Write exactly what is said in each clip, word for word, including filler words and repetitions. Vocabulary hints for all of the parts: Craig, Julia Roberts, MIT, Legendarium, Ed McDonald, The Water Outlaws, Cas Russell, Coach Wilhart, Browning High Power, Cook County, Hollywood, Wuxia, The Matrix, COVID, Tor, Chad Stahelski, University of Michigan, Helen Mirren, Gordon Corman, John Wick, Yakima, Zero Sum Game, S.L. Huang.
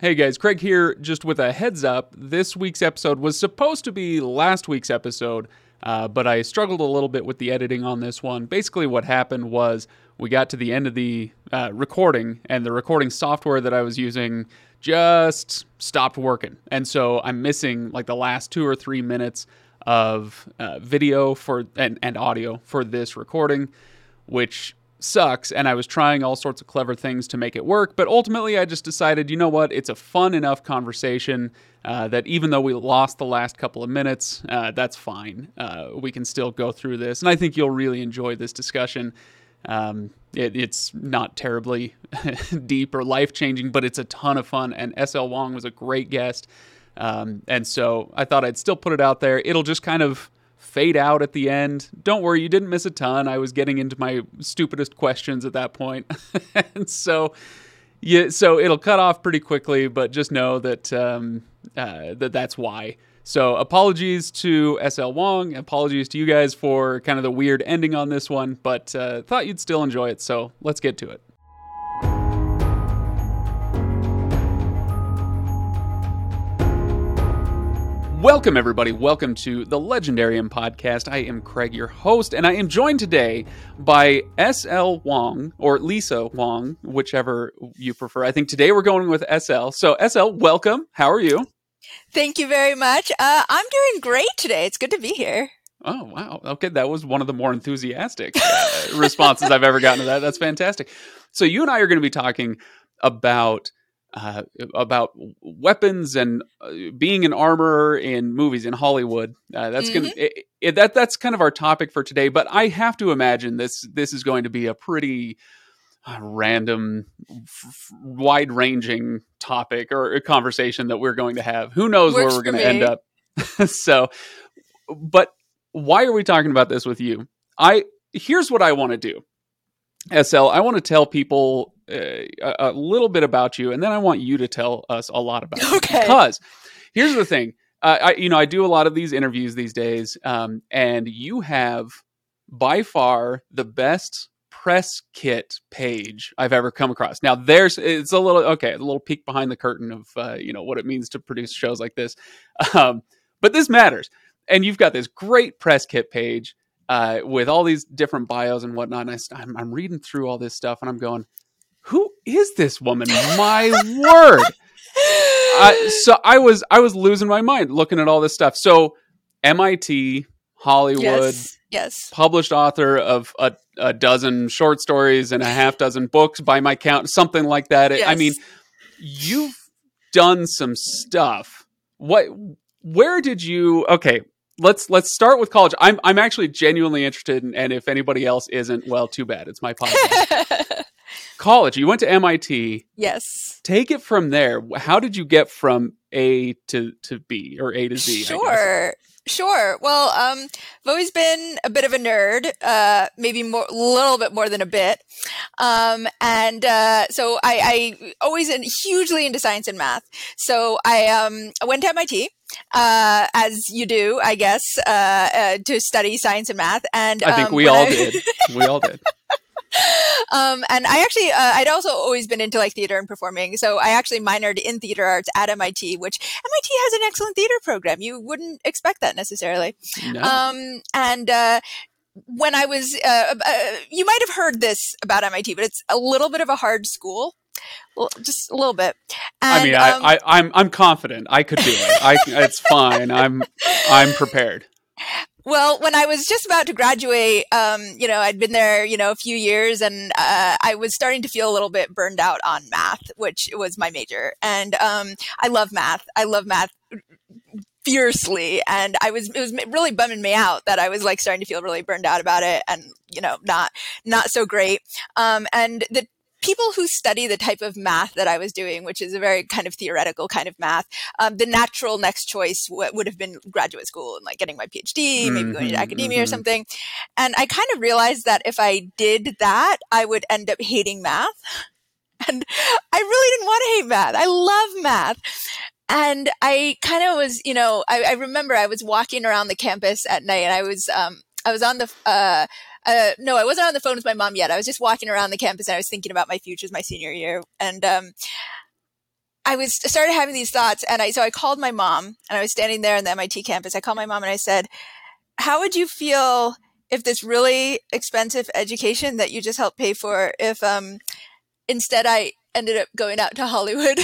Hey guys, Craig here, just with a heads up. This week's episode was supposed to be last week's episode, uh, but I struggled a little bit with the editing on this one. Basically what happened was we got to the end of the uh, recording, and the recording software that I was using just stopped working. And so I'm missing like the last two or three minutes of uh, video for and, and audio for this recording, which sucks, and I was trying all sorts of clever things to make it work, but ultimately I just decided, you know what, it's a fun enough conversation uh, that even though we lost the last couple of minutes, uh, that's fine. Uh, we can still go through this, and I think you'll really enjoy this discussion. Um, it, it's not terribly deep or life-changing, but it's a ton of fun, and S L Huang was a great guest, um, and so I thought I'd still put it out there. It'll just kind of fade out at the end. Don't worry, you didn't miss a ton. I was getting into my stupidest questions at that point. And so, yeah, so it'll cut off pretty quickly, but just know that, um, uh, that that's why. So apologies to S L Huang, apologies to you guys for kind of the weird ending on this one, but uh, thought you'd still enjoy it, so let's get to it. Welcome, everybody. Welcome to the Legendarium podcast. I am Craig, your host, and I am joined today by S L Huang, or Lisa Huang, whichever you prefer. I think today we're going with S L. So, S L, welcome. How are you? Thank you very much. Uh, I'm doing great today. It's good to be here. Oh, wow. Okay, that was one of the more enthusiastic uh, responses I've ever gotten to that. That's fantastic. So, you and I are going to be talking about Uh, about weapons and uh, being in armor in movies in Hollywood. Uh, that's mm-hmm. gonna it, it, that that's kind of our topic for today. But I have to imagine this this is going to be a pretty uh, random, f- wide ranging topic or a conversation that we're going to have. Who knows Works where we're going to end up? So, but why are we talking about this with you? I here's what I want to do. S L, I want to tell people uh, a little bit about you, and then I want you to tell us a lot about you. Okay. Because here's the thing. Uh, I, you know, I do a lot of these interviews these days, um, and you have by far the best press kit page I've ever come across. Now, there's it's a little, okay, a little peek behind the curtain of, uh, you know, what it means to produce shows like this. Um, but this matters. And you've got this great press kit page. Uh, with all these different bios and whatnot, and I, I'm, I'm reading through all this stuff, and I'm going, "Who is this woman? My word!" Uh, so I was, I was losing my mind looking at all this stuff. So M I T, Hollywood, yes, yes. Published author of a, a dozen short stories and a half dozen books by my count, something like that. Yes. I mean, you've done some stuff. What? Where did you? Okay. Let's let's start with college. I'm I'm actually genuinely interested, in, and if anybody else isn't, well, too bad. It's my podcast. College. You went to M I T. Yes. Take it from there. How did you get from A to, to B or A to Z? Sure. Sure. Well, um, I've always been a bit of a nerd, uh, maybe more, a little bit more than a bit. Um, and uh, so I, I always in, hugely into science and math. So I um, I went to M I T. Uh, as you do, I guess, uh, uh, to study science and math. And I think um, we all I... did. We all did. Um, and I actually, uh, I'd also always been into like theater and performing. So I actually minored in theater arts at M I T, which M I T has an excellent theater program. You wouldn't expect that necessarily. No. Um, and, uh, when I was, uh, uh, you might have heard this about M I T, but it's a little bit of a hard school. Well, just a little bit. And, I mean, I, um, I, I'm I'm confident I could do it. I, it's fine. I'm I'm prepared. Well, when I was just about to graduate, um, you know, I'd been there, you know, a few years, and uh, I was starting to feel a little bit burned out on math, which was my major. And um, I love math. I love math. Fiercely. And I was, it was really bumming me out that I was like starting to feel really burned out about it and, you know, not, not so great. Um, and the people who study the type of math that I was doing, which is a very kind of theoretical kind of math, um, the natural next choice w- would have been graduate school and like getting my P H D, mm-hmm, maybe going to academia mm-hmm. or something. And I kind of realized that if I did that, I would end up hating math. And I really didn't want to hate math. I love math. And I kind of was, you know, I, I remember I was walking around the campus at night, and I was, um, I was on the, uh, uh, no, I wasn't on the phone with my mom yet. I was just walking around the campus, and I was thinking about my futures, my senior year. And, um, I was started having these thoughts, and I so I called my mom, and I was standing there in the M I T campus. I called my mom and I said, "How would you feel if this really expensive education that you just helped pay for, if um, instead I ended up going out to Hollywood?"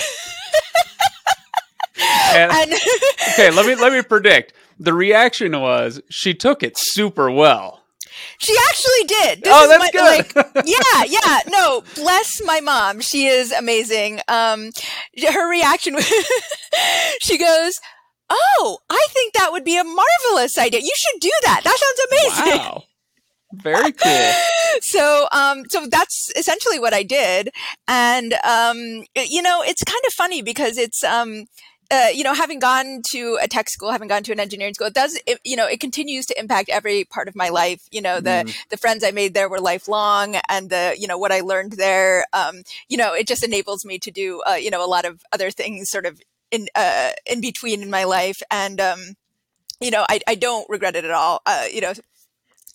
and, and okay, let me let me predict. The reaction was she took it super well. She actually did. This oh, that's my, good. Like, yeah, yeah. No, bless my mom. She is amazing. Um, her reaction, she goes, "Oh, I think that would be a marvelous idea. You should do that. That sounds amazing." Wow. Very cool. So, um, so that's essentially what I did. And, um, you know, it's kind of funny because it's, um, Uh, you know, having gone to a tech school, having gone to an engineering school, it does, it, you know, it continues to impact every part of my life. You know, the, mm. the friends I made there were lifelong, and the, you know, what I learned there, um, you know, it just enables me to do, uh, you know, a lot of other things sort of in, uh, in between in my life. And, um, you know, I, I don't regret it at all. Uh, you know,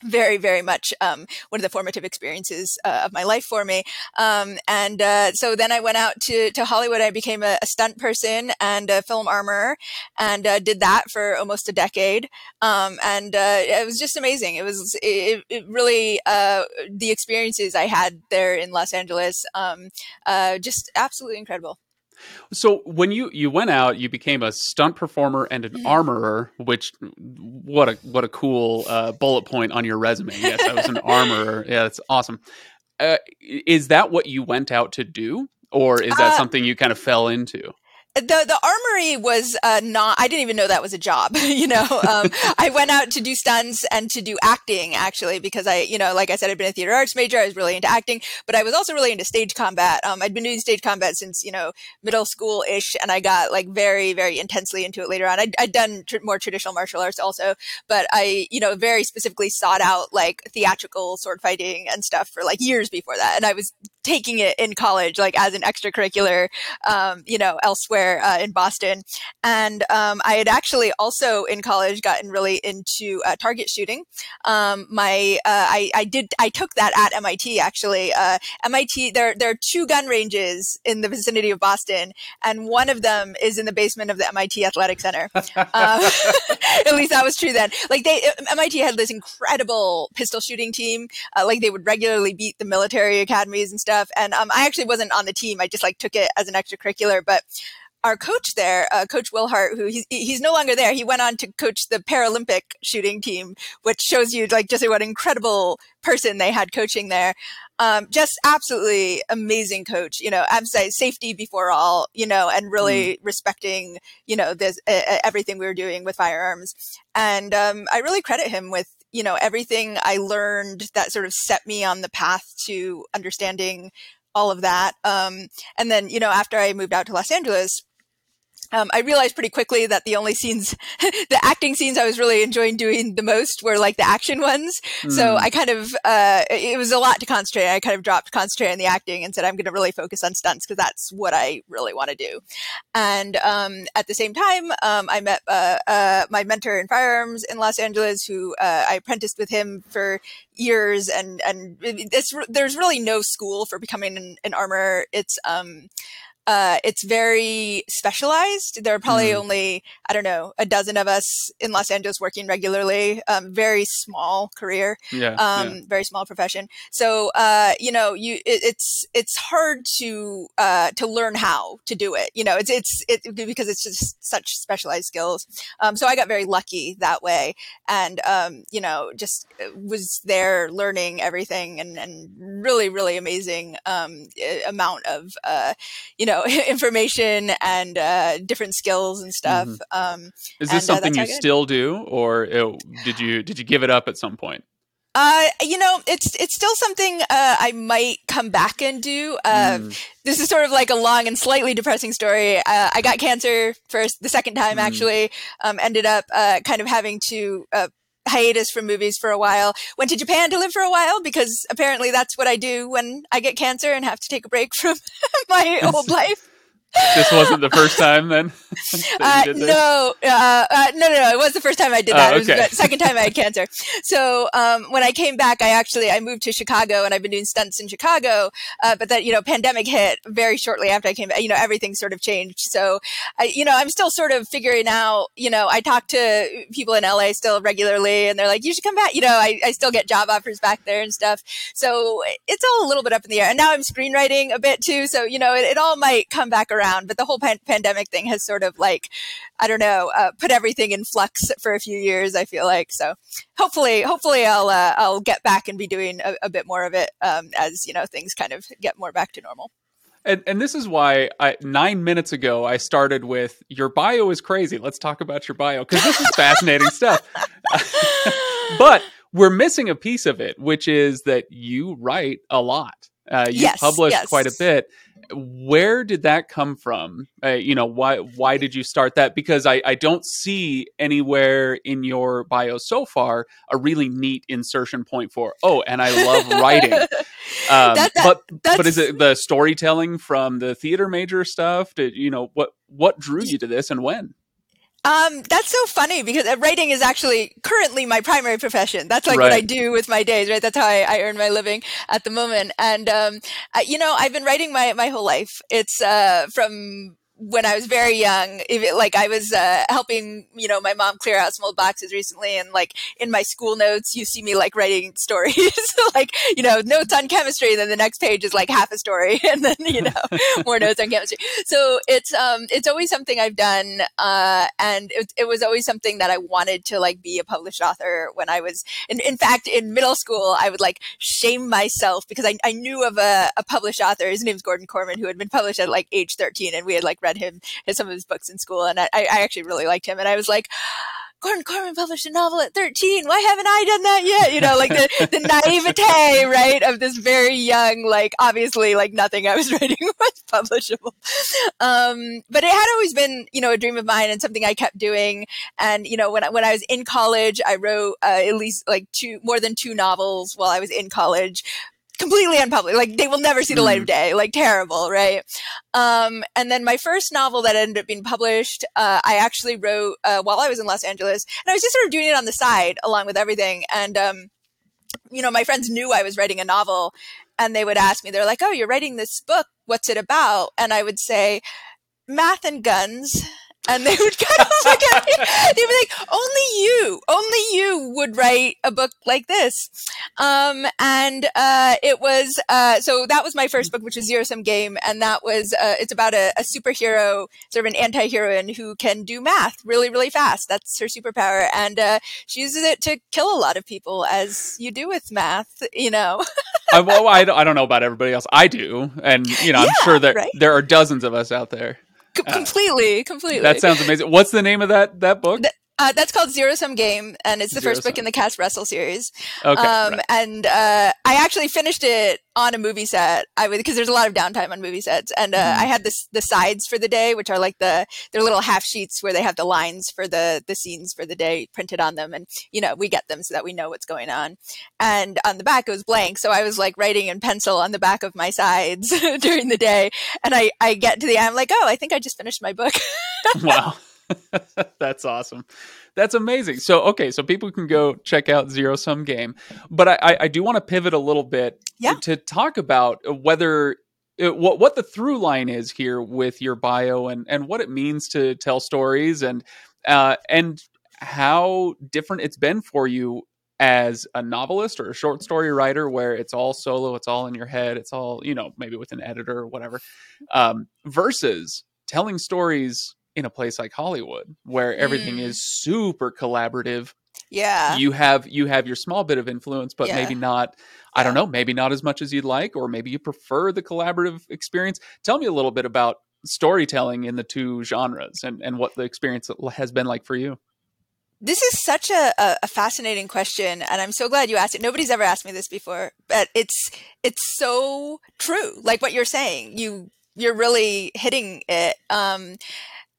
very, very much um, one of the formative experiences uh, of my life for me. Um, and uh, so then I went out to, to Hollywood. I became a, a stunt person and a film armorer, and uh, did that for almost a decade. Um, and uh, it was just amazing. It was it, it really, uh, the experiences I had there in Los Angeles, um, uh, just absolutely incredible. So when you, you went out, you became a stunt performer and an mm-hmm. armorer, which what a what a cool uh, bullet point on your resume. Yes, I was an armorer. Yeah, that's awesome. Uh, is that what you went out to do, or is that uh, something you kind of fell into? The the armory was uh, not, I didn't even know that was a job, you know. Um, I went out to do stunts and to do acting, actually, because I, you know, like I said, I'd been a theater arts major. I was really into acting, but I was also really into stage combat. Um, I'd been doing stage combat since, you know, middle school-ish, and I got like very, very intensely into it later on. I'd, I'd done tr- more traditional martial arts also, but I, you know, very specifically sought out like theatrical sword fighting and stuff for like years before that. And I was taking it in college, like as an extracurricular, um, you know, elsewhere. Uh, in Boston. And um, I had actually also in college gotten really into uh, target shooting. Um, my uh, I, I did I took that at M I T actually. Uh, M I T there there are two gun ranges in the vicinity of Boston, and one of them is in the basement of the M I T Athletic Center. Um, at least that was true then. Like they M I T had this incredible pistol shooting team. Uh, like they would regularly beat the military academies and stuff. And um, I actually wasn't on the team. I just like took it as an extracurricular, but our coach there, uh, Coach Wilhart, who he's, he's no longer there. He went on to coach the Paralympic shooting team, which shows you like just what an incredible person they had coaching there. Um, just absolutely amazing coach, you know, emphasize safety before all, you know, and really mm. respecting, you know, this, uh, everything we were doing with firearms. And um, I really credit him with, you know, everything I learned that sort of set me on the path to understanding all of that. Um, and then, you know, after I moved out to Los Angeles, Um, I realized pretty quickly that the only scenes, the acting scenes I was really enjoying doing the most were like the action ones. Mm. So I kind of, uh, it was a lot to concentrate on. I kind of dropped concentrating on the acting and said, I'm going to really focus on stunts because that's what I really want to do. And um, at the same time, um, I met uh, uh, my mentor in firearms in Los Angeles, who uh, I apprenticed with him for years. And, and it's, there's really no school for becoming an, an armorer. It's, um, Uh, it's very specialized. There are probably mm. only, I don't know, a dozen of us in Los Angeles working regularly. Um, very small career, yeah, um, yeah. very small profession. So, uh, you know, you it, it's it's hard to uh, to learn how to do it. You know, it's it's it, because it's just such specialized skills. Um, so I got very lucky that way, and um, you know, just was there learning everything, and, and really really amazing um, amount of uh, you know. information and uh, different skills and stuff. Mm-hmm. Um, Is this and, something uh, you still do, or it, did you did you give it up at some point? Uh, you know, it's it's still something uh, I might come back and do. Uh, mm. This is sort of like a long and slightly depressing story. Uh, I got cancer first, the second time mm. actually. Um, ended up uh, kind of having to. Uh, hiatus from movies for a while, went to Japan to live for a while, because apparently that's what I do when I get cancer and have to take a break from my old life. This wasn't the first time then? uh, no, uh, uh, no, no, no. It was the first time I did that. Uh, okay. It was the second time I had cancer. So um, when I came back, I actually, I moved to Chicago and I've been doing stunts in Chicago. Uh, but that, you know, pandemic hit very shortly after I came back, you know, everything sort of changed. So, I, you know, I'm still sort of figuring out, you know, I talk to people in L A still regularly and they're like, you should come back. You know, I, I still get job offers back there and stuff. So it's all a little bit up in the air. And now I'm screenwriting a bit too. So, you know, it, it all might come back around. But the whole pan- pandemic thing has sort of like, I don't know, uh, put everything in flux for a few years, I feel like. So hopefully, hopefully I'll uh, I'll get back and be doing a, a bit more of it um, as, you know, things kind of get more back to normal. And, and this is why I, nine minutes ago, I started with your bio is crazy. Let's talk about your bio because this is fascinating stuff. But we're missing a piece of it, which is that you write a lot. Uh, you yes, publish yes. quite a bit. Where did that come from? Uh, you know, why why did you start that? Because I, I don't see anywhere in your bio so far a really neat insertion point for, oh, and I love writing. um, that, that, but but is it the storytelling from the theater major stuff? Did, you know, what what drew you to this and when? Um, that's so funny because writing is actually currently my primary profession. That's like right. what I do with my days, right? That's how I, I earn my living at the moment. And, um, I, you know, I've been writing my, my whole life. It's, uh, from when I was very young, if it, like I was, uh, helping, you know, my mom clear out some old boxes recently. And like in my school notes, you see me like writing stories, like, you know, notes on chemistry. Then the next page is like half a story and then, you know, more notes on chemistry. So it's, um, it's always something I've done. Uh, and it, it was always something that I wanted to like be a published author when I was in, in fact, in middle school, I would like shame myself because I, I knew of a, a published author. His name's Gordon Corman, who had been published at like age thirteen. And we had like read him and some of his books in school, and I, I actually really liked him. And I was like, Gordon Corman published a novel at thirteen. Why haven't I done that yet? You know, like the, the naivete, right, of this very young, like obviously like nothing I was writing was publishable. Um, but it had always been, you know, a dream of mine and something I kept doing. And, you know, when I, when I was in college, I wrote uh, at least like two, more than two novels while I was in college. Completely unpublished, like they will never see the light of day, like terrible, right? Um, and then my first novel that ended up being published, uh, I actually wrote uh, while I was in Los Angeles, and I was just sort of doing it on the side along with everything. And, um, you know, my friends knew I was writing a novel, and they would ask me, they're like, oh, you're writing this book, what's it about? And I would say, math and guns. And they would kind of look at me. They'd be like, only you, only you would write a book like this. Um, and uh, it was, uh, so that was my first book, which was Zero Sum Game. And that was, uh, it's about a, a superhero, sort of an anti-heroine who can do math really, really fast. That's her superpower. And uh, she uses it to kill a lot of people, as you do with math, you know. I, well, I don't know about everybody else. I do. And, you know, I'm yeah, sure that right? there are dozens of us out there. C- completely, uh, completely. That sounds amazing. What's the name of that that book? Th- uh, that's called Zero Sum Game, and it's the Zero first Sum. book in the Cas Russell series. Okay, um, right. And uh, I actually finished it on a movie set. I would because there's a lot of downtime on movie sets, and uh, mm-hmm. I had this the sides for the day, which are like the they're little half sheets where they have the lines for the the scenes for the day printed on them, and you know we get them so that we know what's going on. And on the back it was blank, so I was like writing in pencil on the back of my sides during the day. And I I get to the I'm like, oh, I think I just finished my book. Wow. That's awesome. That's amazing. So, okay, so people can go check out Zero Sum Game. But I, I do want to pivot a little bit yeah. to talk about whether what what the through line is here with your bio and, and what it means to tell stories and uh, and how different it's been for you as a novelist or a short story writer where it's all solo, it's all in your head, it's all, you know, maybe with an editor or whatever, um, versus telling stories in a place like Hollywood where everything mm. is super collaborative. Yeah. You have, you have your small bit of influence, but yeah. maybe not, I yeah. don't know, maybe not as much as you'd like, or maybe you prefer the collaborative experience. Tell me a little bit about storytelling in the two genres and, and what the experience has been like for you. This is such a, a fascinating question, and I'm so glad you asked it. Nobody's ever asked me this before, but it's, it's so true. Like what you're saying, you, you're really hitting it. Um,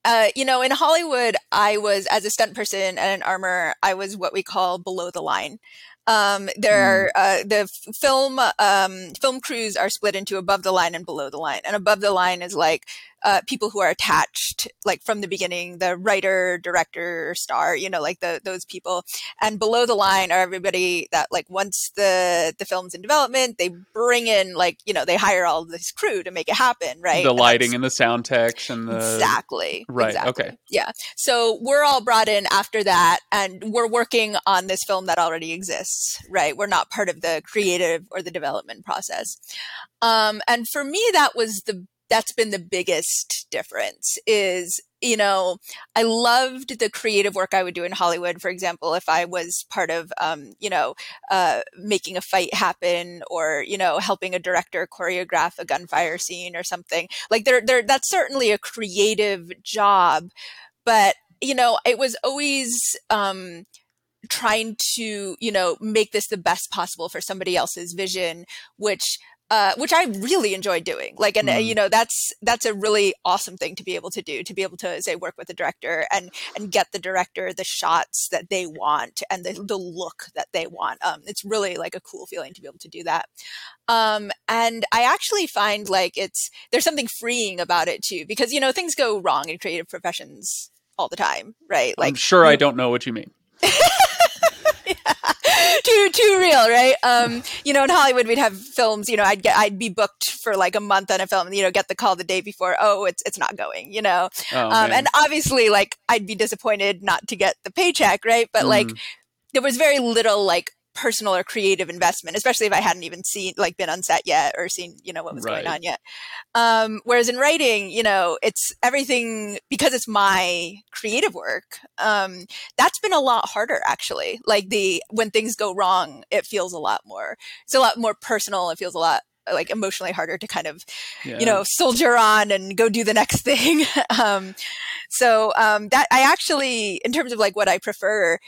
Uh, you know, in Hollywood, I was, as a stunt person and an armor, I was what we call below the line. Um, there mm. are uh, the f- film um, film crews are split into above the line and below the line, and above the line is like uh, people who are attached, like from the beginning, the writer, director, star, you know, like the, those people. And below the line are everybody that, like, once the the film's in development, they bring in, like, you know, they hire all this crew to make it happen, right? The and lighting and the sound techs and the exactly right. Exactly. Okay. Yeah. So we're all brought in after that, and we're working on this film that already exists, right? We're not part of the creative or the development process. Um, and for me, that was the that's been the biggest difference is, you know, I loved the creative work I would do in Hollywood. For example, if I was part of, um, you know, uh, making a fight happen or, you know, helping a director choreograph a gunfire scene or something like there, there, that's certainly a creative job, but, you know, it was always, um, trying to, you know, make this the best possible for somebody else's vision, which, Uh, which I really enjoy doing. Like, and, mm. uh, you know, that's, that's a really awesome thing to be able to do, to be able to, say, work with the director and, and get the director the shots that they want and the, the look that they want. Um, it's really like a cool feeling to be able to do that. Um, and I actually find like it's, there's something freeing about it too, because, you know, things go wrong in creative professions all the time, right? Like, I'm sure I don't know what you mean. Too, too real, right? Um, you know, in Hollywood, we'd have films, you know, I'd get, I'd be booked for like a month on a film, you know, get the call the day before, oh, it's, it's not going, you know? Oh, um, and obviously like I'd be disappointed not to get the paycheck, right? But mm. like there was very little like personal or creative investment, especially if I hadn't even seen, like been on set yet or seen, you know, what was right. going on yet. Um, whereas in writing, you know, it's everything because it's my creative work. Um, that's been a lot harder actually. Like the, when things go wrong, it feels a lot more, it's a lot more personal. It feels a lot like emotionally harder to kind of, yeah. you know, soldier on and go do the next thing. um, so um, that I actually, in terms of like what I prefer,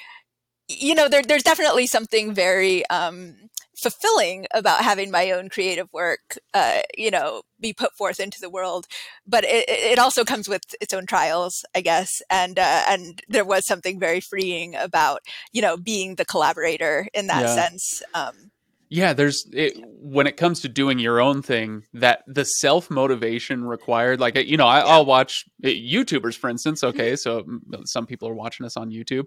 you know, there, there's definitely something very um, fulfilling about having my own creative work, uh, you know, be put forth into the world. But it, it also comes with its own trials, I guess. And uh, and there was something very freeing about, you know, being the collaborator in that yeah. sense. Um, yeah, there's it, when it comes to doing your own thing, that the self-motivation required, like, you know, I, yeah. I'll watch YouTubers, for instance. Okay, so some people are watching us on YouTube.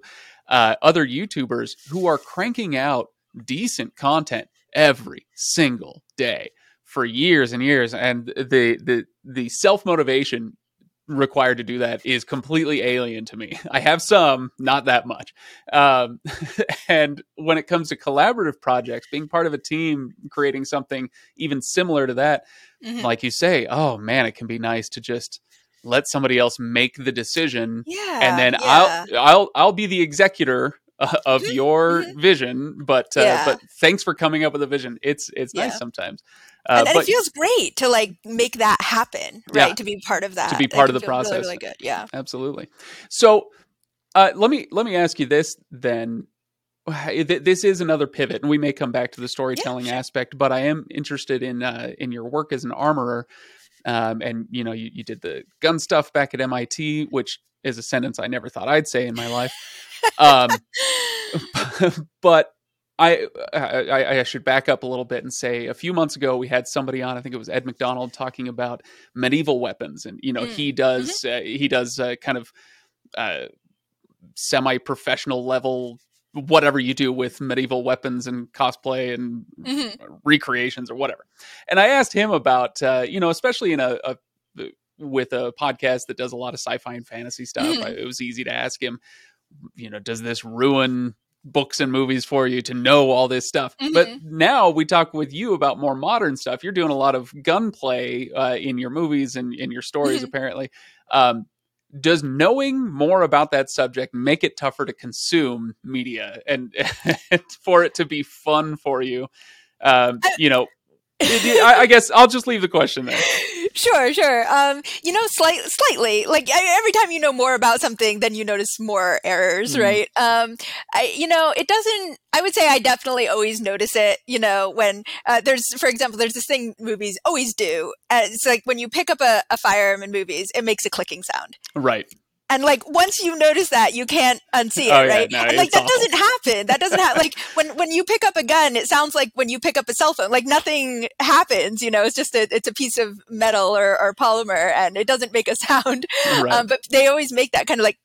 Uh, other YouTubers who are cranking out decent content every single day for years and years. And the the the self-motivation required to do that is completely alien to me. I have some, not that much. Um, and when it comes to collaborative projects, being part of a team, creating something even similar to that, mm-hmm. like you say, oh man, it can be nice to just let somebody else make the decision, yeah, and then yeah. I'll I'll I'll be the executor uh, of your vision. But uh, yeah. but thanks for coming up with a vision. It's it's yeah. nice sometimes, uh, and, and but, it feels great to like make that happen, right? Yeah, to be part of that, to be part of the process. Really, really good. Yeah, absolutely. So uh, let me let me ask you this then. This is another pivot, and we may come back to the storytelling yeah, sure. aspect. But I am interested in uh, in your work as an armorer. Um, and, you know, you, you did the gun stuff back at M I T, which is a sentence I never thought I'd say in my life. Um, but I, I I should back up a little bit and say a few months ago we had somebody on, I think it was Ed McDonald, talking about medieval weapons. And, you know, mm. he does mm-hmm. uh, he does uh, kind of uh, semi-professional level whatever you do with medieval weapons and cosplay and mm-hmm. recreations or whatever. And I asked him about, uh, you know, especially in a, a, with a podcast that does a lot of sci-fi and fantasy stuff, mm-hmm. I, it was easy to ask him, you know, does this ruin books and movies for you to know all this stuff? Mm-hmm. But now we talk with you about more modern stuff. You're doing a lot of gunplay uh, in your movies and in your stories, mm-hmm. apparently. Um, Does knowing more about that subject make it tougher to consume media and, and for it to be fun for you? Um, you know, I, I guess I'll just leave the question there. Sure, sure. Um, you know, slight, slightly. Like every time you know more about something, then you notice more errors, mm-hmm. right? Um, I, you know, it doesn't. I would say I definitely always notice it. You know, when uh, there's, for example, there's this thing movies always do. Uh, it's like when you pick up a, a firearm in movies, it makes a clicking sound. Right. And like, once you notice that, you can't unsee it, oh, yeah, right? No, and like, that awful. doesn't happen. That doesn't happen. Like when, when you pick up a gun, it sounds like when you pick up a cell phone, like nothing happens, you know, it's just a, it's a piece of metal or, or polymer and it doesn't make a sound. Right. Um, but they always make that kind of like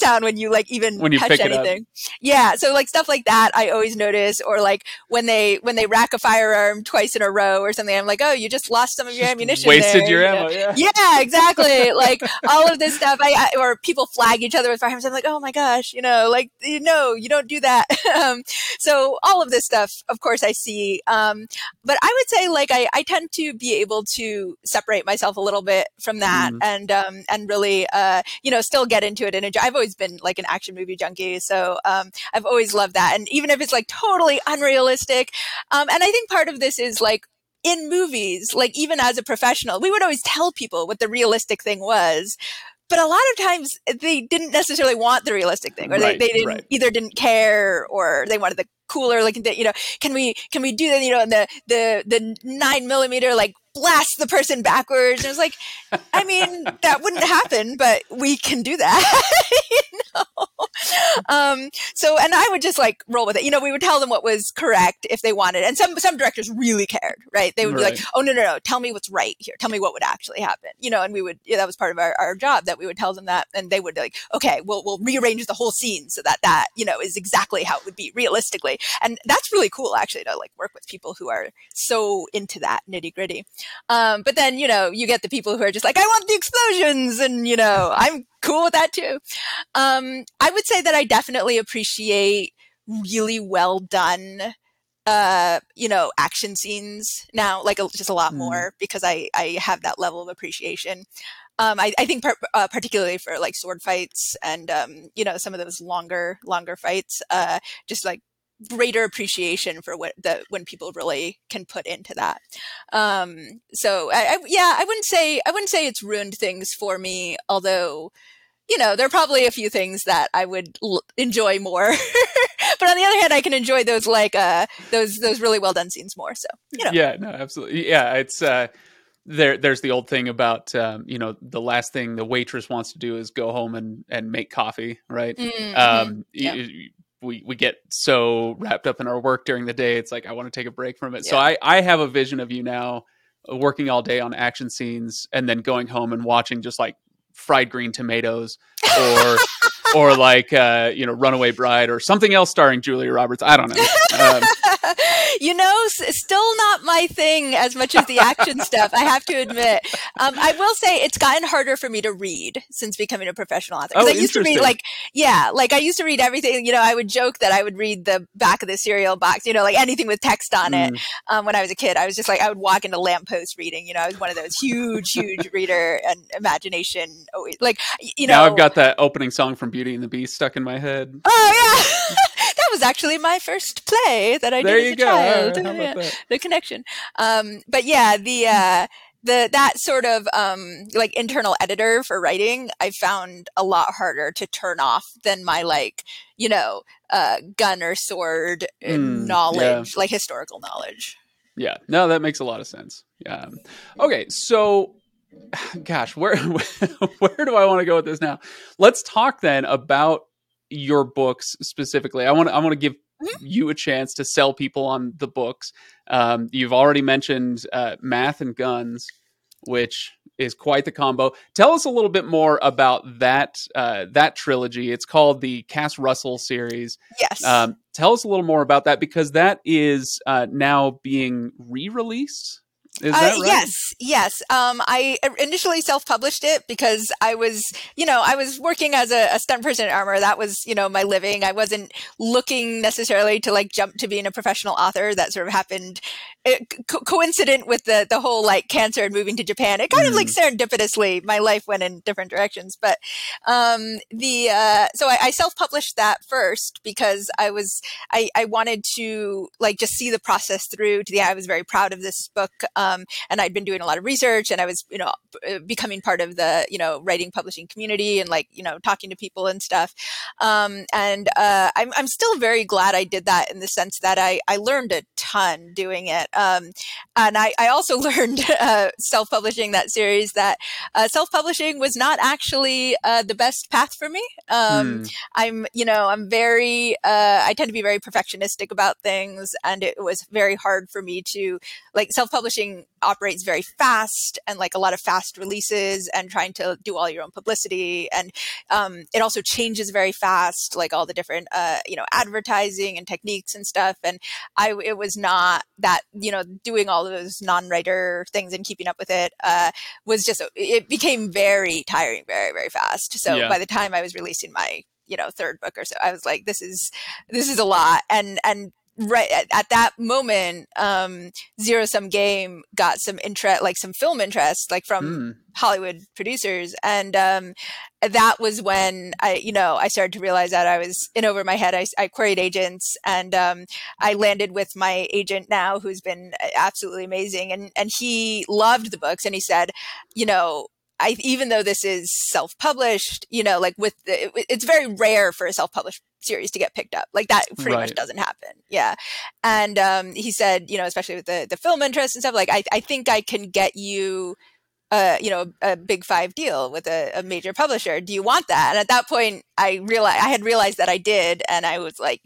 sound when you like even when you touch pick anything. Yeah. So like stuff like that, I always notice, or like when they, when they rack a firearm twice in a row or something, I'm like, oh, you just lost some of your ammunition. Wasted there, your ammo. You know? Yeah. yeah, exactly. Like all of this stuff, I, I or people flag each other with firearms. I'm like, oh my gosh, you know, like, no, you don't do that. um, so all of this stuff, of course I see. Um, but I would say like, I, I tend to be able to separate myself a little bit from that mm. and, um, and really, uh, you know, still get into it. And enjoy. I've always been like an action movie junkie. So, um, I've always loved that. And even if it's like totally unrealistic, um, and I think part of this is like, in movies, like even as a professional, we would always tell people what the realistic thing was. But a lot of times they didn't necessarily want the realistic thing, or right, they, they didn't right. either didn't care, or they wanted the cooler, like, you know, can we, can we do that? You know, and the, the, the nine millimeter, like blast the person backwards. And it was like, I mean, that wouldn't happen, but we can do that. you know? Um, so, and I would just like roll with it. You know, we would tell them what was correct if they wanted. And some, some directors really cared, right? They would right. be like, oh no, no, no, tell me what's right here. Tell me what would actually happen. You know, and we would, yeah, that was part of our, our job, that we would tell them that. And they would be like, okay, we'll, we'll rearrange the whole scene so that that, you know, is exactly how it would be realistically. And that's really cool actually to like work with people who are so into that nitty gritty. Um, but then, you know, you get the people who are just like, I want the explosions, and, you know, I'm cool with that too. Um, I would say that I definitely appreciate really well done, uh, you know, action scenes now, like a, just a lot mm. more, because I, I have that level of appreciation. Um, I, I think par- uh, particularly for like sword fights and, um, you know, some of those longer, longer fights, uh, just like greater appreciation for what the, when people really can put into that. Um, so I, I, yeah, I wouldn't say, I wouldn't say it's ruined things for me, although, you know, there are probably a few things that I would l- enjoy more, but on the other hand, I can enjoy those, like, uh, those, those really well done scenes more. So, you know. Yeah, no, absolutely. Yeah. It's, uh, There, there's the old thing about, um, you know, the last thing the waitress wants to do is go home and, and make coffee, right? Mm-hmm. Um, yeah. you, you, we we get so wrapped up in our work during the day. It's like, I want to take a break from it. Yeah. So I, I have a vision of you now working all day on action scenes and then going home and watching just like Fried Green Tomatoes or, or like, uh, you know, Runaway Bride or something else starring Julia Roberts. I don't know. Um, You know, s- still not my thing as much as the action stuff, I have to admit. Um, I will say it's gotten harder for me to read since becoming a professional author. Because oh, I used to read like, yeah, like I used to read everything. You know, I would joke that I would read the back of the cereal box, you know, like anything with text on mm. it. Um, when I was a kid, I was just like, I would walk into lamppost reading. You know, I was one of those huge, huge reader and imagination. Always, like, you know. Now I've got that opening song from Beauty and the Beast stuck in my head. Oh, yeah. That was actually my first play that I there did as a go. child. Right, yeah. that? The connection. Um, but yeah, the uh, the that sort of um, like internal editor for writing, I found a lot harder to turn off than my like, you know, uh, gun or sword mm, knowledge, yeah. like historical knowledge. Yeah, no, that makes a lot of sense. Yeah. Okay, so gosh, where where do I want to go with this now? Let's talk then about your books specifically. I want to, I want to give mm-hmm. you a chance to sell people on the books. Um, you've already mentioned uh, Math and Guns, which is quite the combo. Tell us a little bit more about that, uh, that trilogy. It's called the Cas Russell series. Yes. Um, tell us a little more about that, because that is uh, now being re-released. Is that right? Uh, yes, yes. Um, I initially self-published it because I was, you know, I was working as a, a stunt person at Armor. That was, you know, my living. I wasn't looking necessarily to like jump to being a professional author. That sort of happened it, co- coincident with the, the whole like cancer and moving to Japan. It kind mm. of like serendipitously, my life went in different directions. But um, the, uh, so I, I self-published that first because I was, I, I wanted to like just see the process through to the, I was very proud of this book. Um, Um, and I'd been doing a lot of research, and I was, you know, becoming part of the, you know, writing publishing community and like, you know, talking to people and stuff. Um, and uh, I'm, I'm still very glad I did that, in the sense that I, I learned a ton doing it. Um, and I, I also learned uh, self-publishing that series that uh, self-publishing was not actually uh, the best path for me. Um, mm. I'm, you know, I'm very, uh, I tend to be very perfectionistic about things, and it was very hard for me to, like, self-publishing operates very fast, and like a lot of fast releases and trying to do all your own publicity. And um, it also changes very fast, like all the different, uh, you know, advertising and techniques and stuff. And I, it was not that, you know, doing all of those non-writer things and keeping up with it uh, was just, it became very tiring, very, very fast. So yeah. By the time I was releasing my, you know, third book or so, I was like, this is, this is a lot. And, and, right at, at that moment, um, Zero Sum Game got some interest, like some film interest, like from mm. Hollywood producers, and um, that was when I, you know, I started to realize that I was in over my head. I, I queried agents, and um, I landed with my agent now, who's been absolutely amazing, and and he loved the books, and he said, you know, I, even though this is self-published, you know, like with the, it, it's very rare for a self-published series to get picked up. Like that pretty right. much doesn't happen. Yeah. And um, he said, you know, especially with the, the film interest and stuff, like, I, I think I can get you, uh, you know, a big five deal with a, a major publisher. Do you want that? And at that point, I realized, I had realized that I did. And I was like,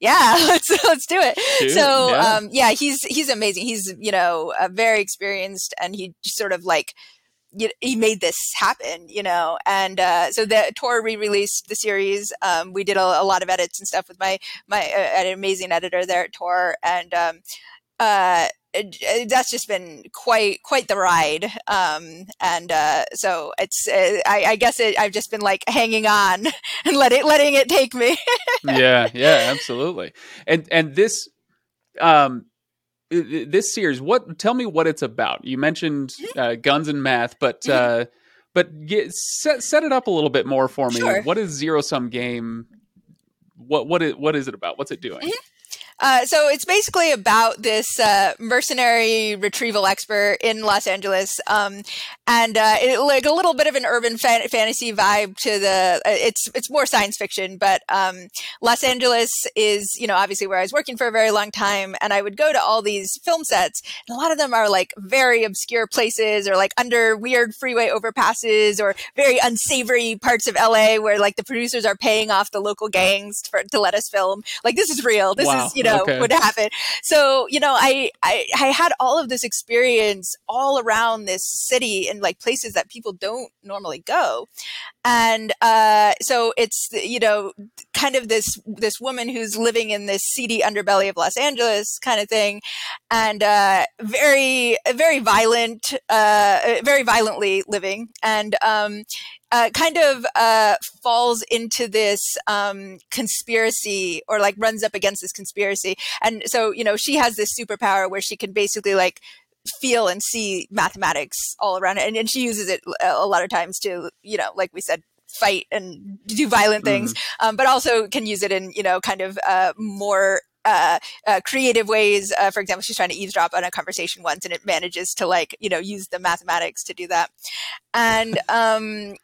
yeah, let's let's do it. Dude, so yeah. Um, yeah, he's, he's amazing. He's, you know, uh, very experienced, and he sort of like, he made this happen, you know, and uh, so the Tor re-released the series. Um, we did a, a lot of edits and stuff with my my uh, an amazing editor there at Tor, and um, uh, it, it, that's just been quite quite the ride. Um, and uh, so it's uh, I, I guess it, I've just been like hanging on and let it letting it take me. yeah, yeah, absolutely. And and this. Um, This series, what? Tell me what it's about. You mentioned uh, guns and math, but uh, but get, set set it up a little bit more for me. Sure. What is Zero Sum Game? What what is what is it about? What's it doing? Mm-hmm. Uh, so it's basically about this uh, mercenary retrieval expert in Los Angeles, um, and uh, it, like a little bit of an urban fan- fantasy vibe to the. It's it's more science fiction, but um, Los Angeles is, you know, obviously where I was working for a very long time, and I would go to all these film sets, and a lot of them are like very obscure places, or like under weird freeway overpasses, or very unsavory parts of L A where like the producers are paying off the local gangs for, to let us film. Like, this is real. This wow. is you know. Know, okay. would happen. So, you know, I, I, I had all of this experience all around this city and like places that people don't normally go. And uh, so it's, you know, kind of this, this woman who's living in this seedy underbelly of Los Angeles kind of thing. And uh, very, very violent, uh, very violently living. And um, Uh, kind of uh, falls into this um, conspiracy, or like runs up against this conspiracy. And so, you know, she has this superpower where she can basically like feel and see mathematics all around it. And, and she uses it a lot of times to, you know, like we said, fight and do violent things, mm-hmm. um, but also can use it in, you know, kind of uh, more Uh, uh, creative ways. Uh, for example, she's trying to eavesdrop on a conversation once, and it manages to like, you know, use the mathematics to do that. And um,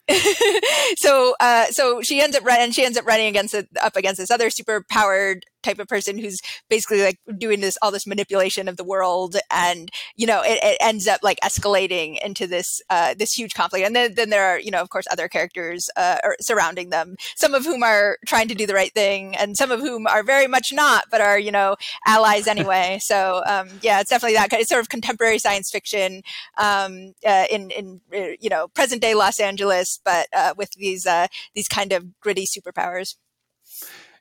so, uh, so she ends up run- and she ends up running against the, up against this other super powered type of person who's basically like doing this, all this manipulation of the world. And, you know, it, it ends up like escalating into this, uh, this huge conflict. And then, then there are, you know, of course, other characters uh, are surrounding them, some of whom are trying to do the right thing, and some of whom are very much not, but are, you know, allies anyway. So um, yeah, it's definitely that kind of sort of contemporary science fiction um, uh, in, in, you know, present day Los Angeles, but uh, with these, uh, these kind of gritty superpowers.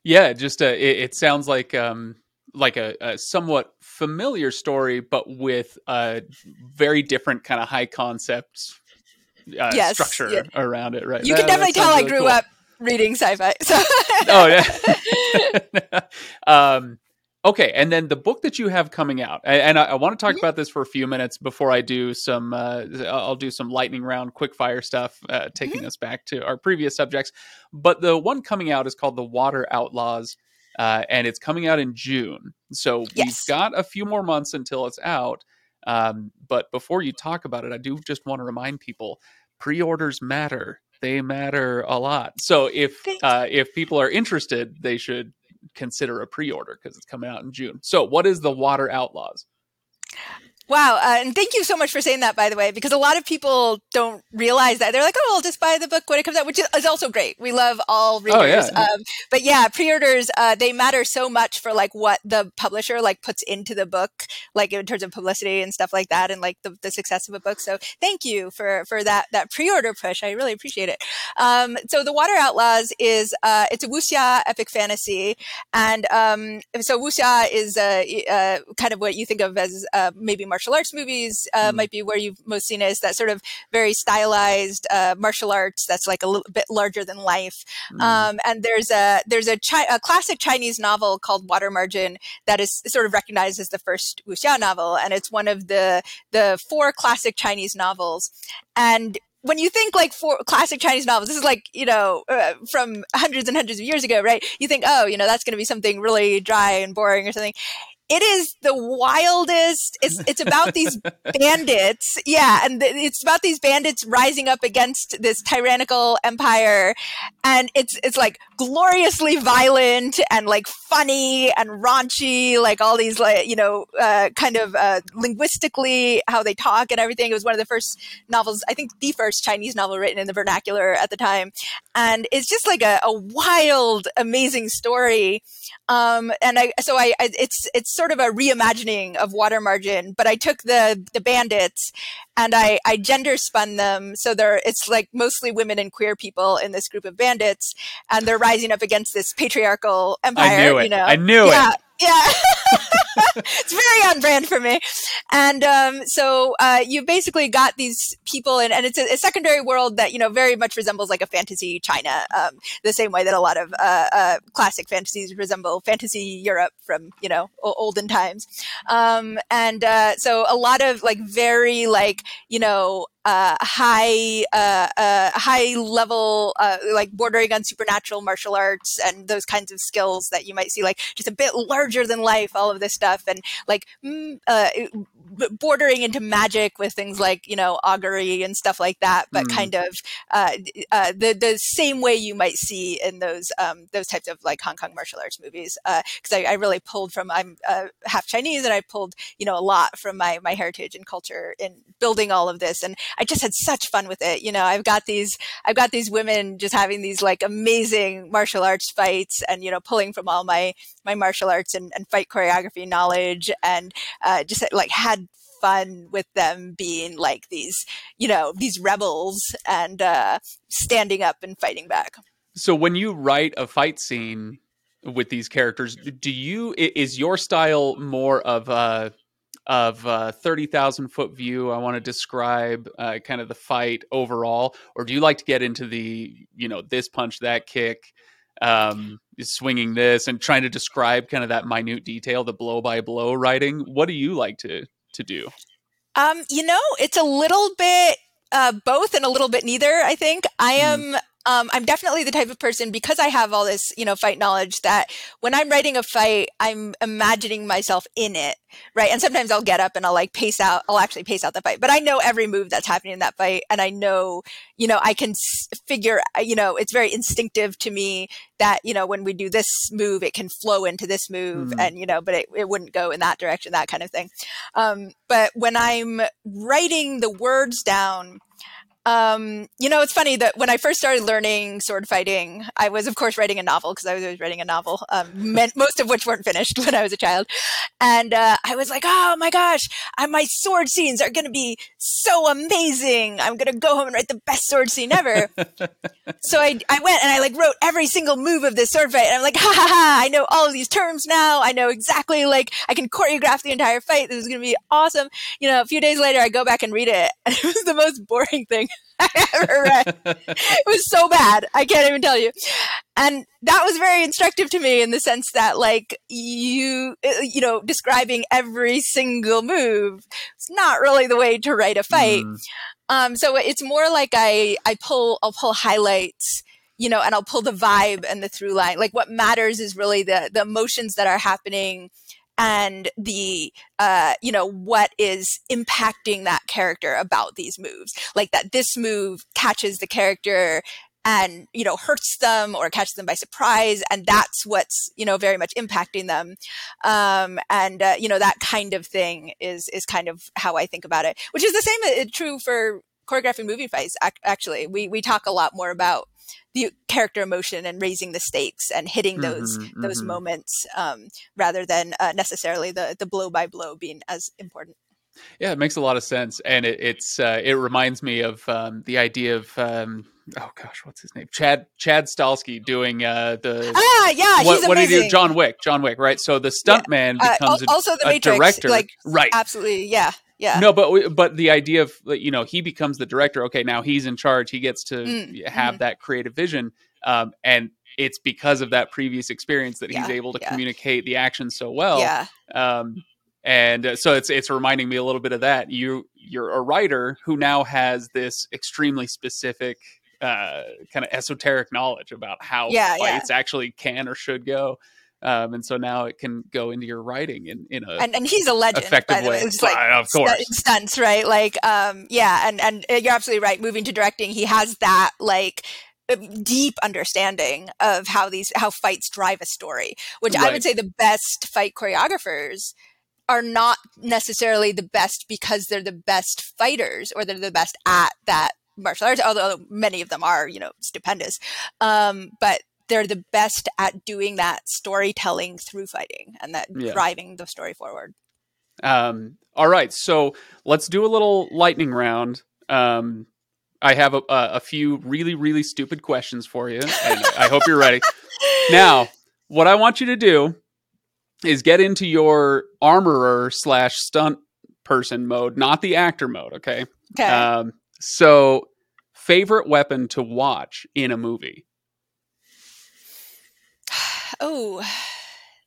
Yeah, just uh, it, it sounds like um, like a, a somewhat familiar story, but with a very different kind of high concept uh, yes, structure yeah. around it. Right? You that, can definitely tell really I grew cool. up reading sci-fi. So. Oh yeah. um, okay, and then the book that you have coming out, and, and I, I want to talk mm-hmm. about this for a few minutes before I do some. Uh, I'll do some lightning round, quick fire stuff, uh, taking mm-hmm. us back to our previous subjects. But the one coming out is called The Water Outlaws, uh, and it's coming out in June. So yes. we've got a few more months until it's out. Um, but before you talk about it, I do just want to remind people, pre-orders matter. They matter a lot. So if uh, if people are interested, they should consider a pre-order because it's coming out in June. So what is The Water Outlaws? Wow. Uh, and thank you so much for saying that, by the way, because a lot of people don't realize that. They're like, oh, I'll just buy the book when it comes out, which is also great. We love all readers. Oh, yeah. Um, but yeah, pre-orders, uh, they matter so much for like what the publisher like puts into the book, like in terms of publicity and stuff like that, and like the, the success of a book. So thank you for, for that, that pre-order push. I really appreciate it. Um, so The Water Outlaws is, uh, it's a Wuxia epic fantasy. And um, so Wuxia is uh, uh, kind of what you think of as uh, maybe martial arts movies uh, mm. might be where you've most seen it, is that sort of very stylized uh, martial arts that's like a little bit larger than life. Mm. Um, and there's a there's a, chi- a classic Chinese novel called Water Margin that is sort of recognized as the first Wuxia novel, and it's one of the the four classic Chinese novels. And when you think like for classic Chinese novels, this is like, you know, uh, from hundreds and hundreds of years ago, right? You think, oh, you know, that's going to be something really dry and boring or something. It is the wildest. It's it's about these bandits. Yeah. And th- it's about these bandits rising up against this tyrannical empire. And it's it's like gloriously violent and like funny and raunchy, like all these, like, you know, uh, kind of uh, linguistically how they talk and everything. It was one of the first novels, I think the first Chinese novel written in the vernacular at the time. And it's just like a, a wild, amazing story. Um, and I so I, I it's it's sort of a reimagining of Water Margin, but I took the the bandits and I, I gender spun them. So they're it's like mostly women and queer people in this group of bandits, and they're rising up against this patriarchal empire. I knew it. You know? I knew yeah. it. Yeah. It's very on brand for me. And um, so uh, you basically got these people, in, and it's a, a secondary world that, you know, very much resembles like a fantasy China, um, the same way that a lot of uh, uh, classic fantasies resemble fantasy Europe from, you know, o- olden times. Um, and uh, so a lot of like very like, you know, Uh, high, uh, uh, high level, uh, like bordering on supernatural martial arts and those kinds of skills that you might see, like just a bit larger than life, all of this stuff, and like mm, uh, bordering into magic with things like, you know, augury and stuff like that, but mm. kind of uh, uh, the the same way you might see in those um, those types of like Hong Kong martial arts movies. Because uh, I, I really pulled from I'm uh, half Chinese, and I pulled, you know, a lot from my my heritage and culture in building all of this. And I just had such fun with it. You know, I've got these, I've got these women just having these like amazing martial arts fights and, you know, pulling from all my, my martial arts and, and fight choreography knowledge, and uh, just like had fun with them being like these, you know, these rebels and uh, standing up and fighting back. So when you write a fight scene with these characters, do you, is your style more of a, of uh thirty thousand foot view, I want to describe uh, kind of the fight overall, or do you like to get into the, you know, this punch, that kick, um, swinging this, and trying to describe kind of that minute detail, the blow by blow writing? What do you like to, to do? Um, you know, it's a little bit uh, both and a little bit neither, I think. I am... Mm. Um, I'm definitely the type of person, because I have all this, you know, fight knowledge, that when I'm writing a fight, I'm imagining myself in it, right? And sometimes I'll get up and I'll like pace out, I'll actually pace out the fight, but I know every move that's happening in that fight. And I know, you know, I can figure, you know, it's very instinctive to me that, you know, when we do this move, it can flow into this move mm-hmm. and, you know, but it, it wouldn't go in that direction, that kind of thing. Um, but when I'm writing the words down, Um, you know, it's funny that when I first started learning sword fighting, I was, of course, writing a novel, because I was always writing a novel, um, most of which weren't finished when I was a child. And uh, I was like, oh, my gosh, I, my sword scenes are going to be so amazing. I'm going to go home and write the best sword scene ever. So I, I went and I like wrote every single move of this sword fight. And I'm like, ha, ha, ha, I know all of these terms now. I know exactly, like, I can choreograph the entire fight. This is going to be awesome. You know, a few days later, I go back and read it. And it was the most boring thing I ever read. It was so bad, I can't even tell you. And that was very instructive to me in the sense that, like, you, you know, describing every single move is not really the way to write a fight. Mm. Um, so it's more like I, I pull, I'll pull highlights, you know, and I'll pull the vibe and the through line. Like, what matters is really the the emotions that are happening and the, uh, you know, what is impacting that character about these moves. Like that this move catches the character and, you know, hurts them or catches them by surprise. And that's what's, you know, very much impacting them. Um, and, uh, you know, that kind of thing is is kind of how I think about it, which is the same uh, true for choreographing movie fights. Actually, we we talk a lot more about the character emotion and raising the stakes and hitting those mm-hmm, those mm-hmm. moments um, rather than uh, necessarily the the blow by blow being as important. Yeah, it makes a lot of sense. And it, it's uh, it reminds me of um, the idea of... Um... oh gosh, what's his name? Chad Chad Stahelski doing uh, the ah yeah what, he's what amazing. Did he do? John Wick, John Wick, right? So the stuntman yeah. uh, becomes also a, the Matrix, a director, like right? Absolutely, yeah, yeah. No, but but the idea of, you know, he becomes the director. Okay, now he's in charge. He gets to mm, have mm-hmm. that creative vision, um, and it's because of that previous experience that he's yeah, able to yeah. communicate the action so well. Yeah. Um, And uh, so it's it's reminding me a little bit of that. You you're a writer who now has this extremely specific uh, kind of esoteric knowledge about how yeah, fights yeah. actually can or should go, um, and so now it can go into your writing in in a and, and he's a legend, effective way. It's like, uh, of course, st- stunts, right? Like, um, yeah, and and you're absolutely right. Moving to directing, he has that like deep understanding of how these how fights drive a story, which right. I would say the best fight choreographers are not necessarily the best because they're the best fighters or they're the best at that martial arts, although many of them are, you know, stupendous. Um, but they're the best at doing that storytelling through fighting and that yeah. driving the story forward. Um, all right. So let's do a little lightning round. Um, I have a, a few really, really stupid questions for you. And I hope you're ready. Now, what I want you to do is get into your armorer slash stunt person mode, not the actor mode. Okay. Okay. Um, so favorite weapon to watch in a movie. Oh,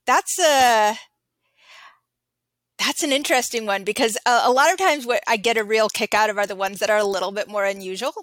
that's a, that's an interesting one because a, a lot of times what I get a real kick out of are the ones that are a little bit more unusual.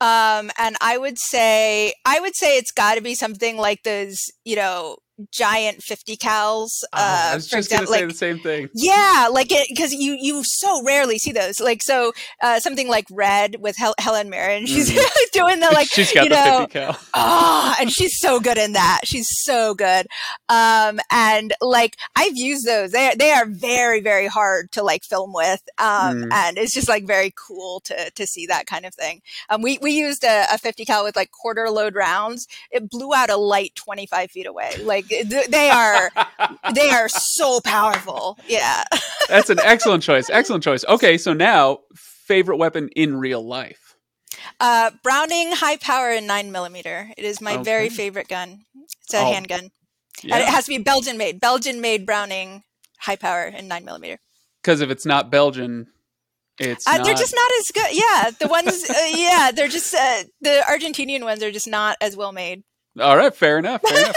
Um, and I would say, I would say it's gotta be something like those, you know, giant fifty cals. Uh, oh, I was just going to say like, the same thing. Yeah, like it because you you so rarely see those. Like so, uh, something like Red with Hel- Helen Mirren. She's mm. doing the like. She's got you the know, fifty cal. Oh, and she's so good in that. She's so good. Um, and like I've used those. They they are very very hard to like film with. Um, mm. and it's just like very cool to to see that kind of thing. Um, we we used a, a fifty cal with like quarter load rounds. It blew out a light twenty-five feet away. Like. They are, they are so powerful. Yeah, that's an excellent choice. Excellent choice. Okay, so now favorite weapon in real life. Uh, Browning High Power in nine millimeter. It is my okay. very favorite gun. It's a oh. handgun, yeah. and it has to be Belgian made. Belgian made Browning High Power in nine millimeter. Because if it's not Belgian. It's uh, not... They're just not as good. Yeah, the ones. uh, yeah, they're just uh, the Argentinian ones are just not as well made. All right, fair enough. Fair enough.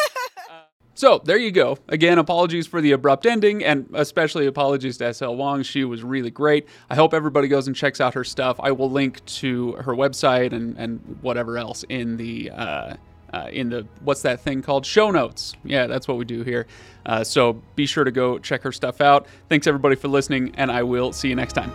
So there you go. Again, apologies for the abrupt ending and especially apologies to S L. Huang. She was really great. I hope everybody goes and checks out her stuff. I will link to her website and, and whatever else in the, uh, uh, in the, what's that thing called? Show notes. Yeah, that's what we do here. Uh, so be sure to go check her stuff out. Thanks everybody for listening and I will see you next time.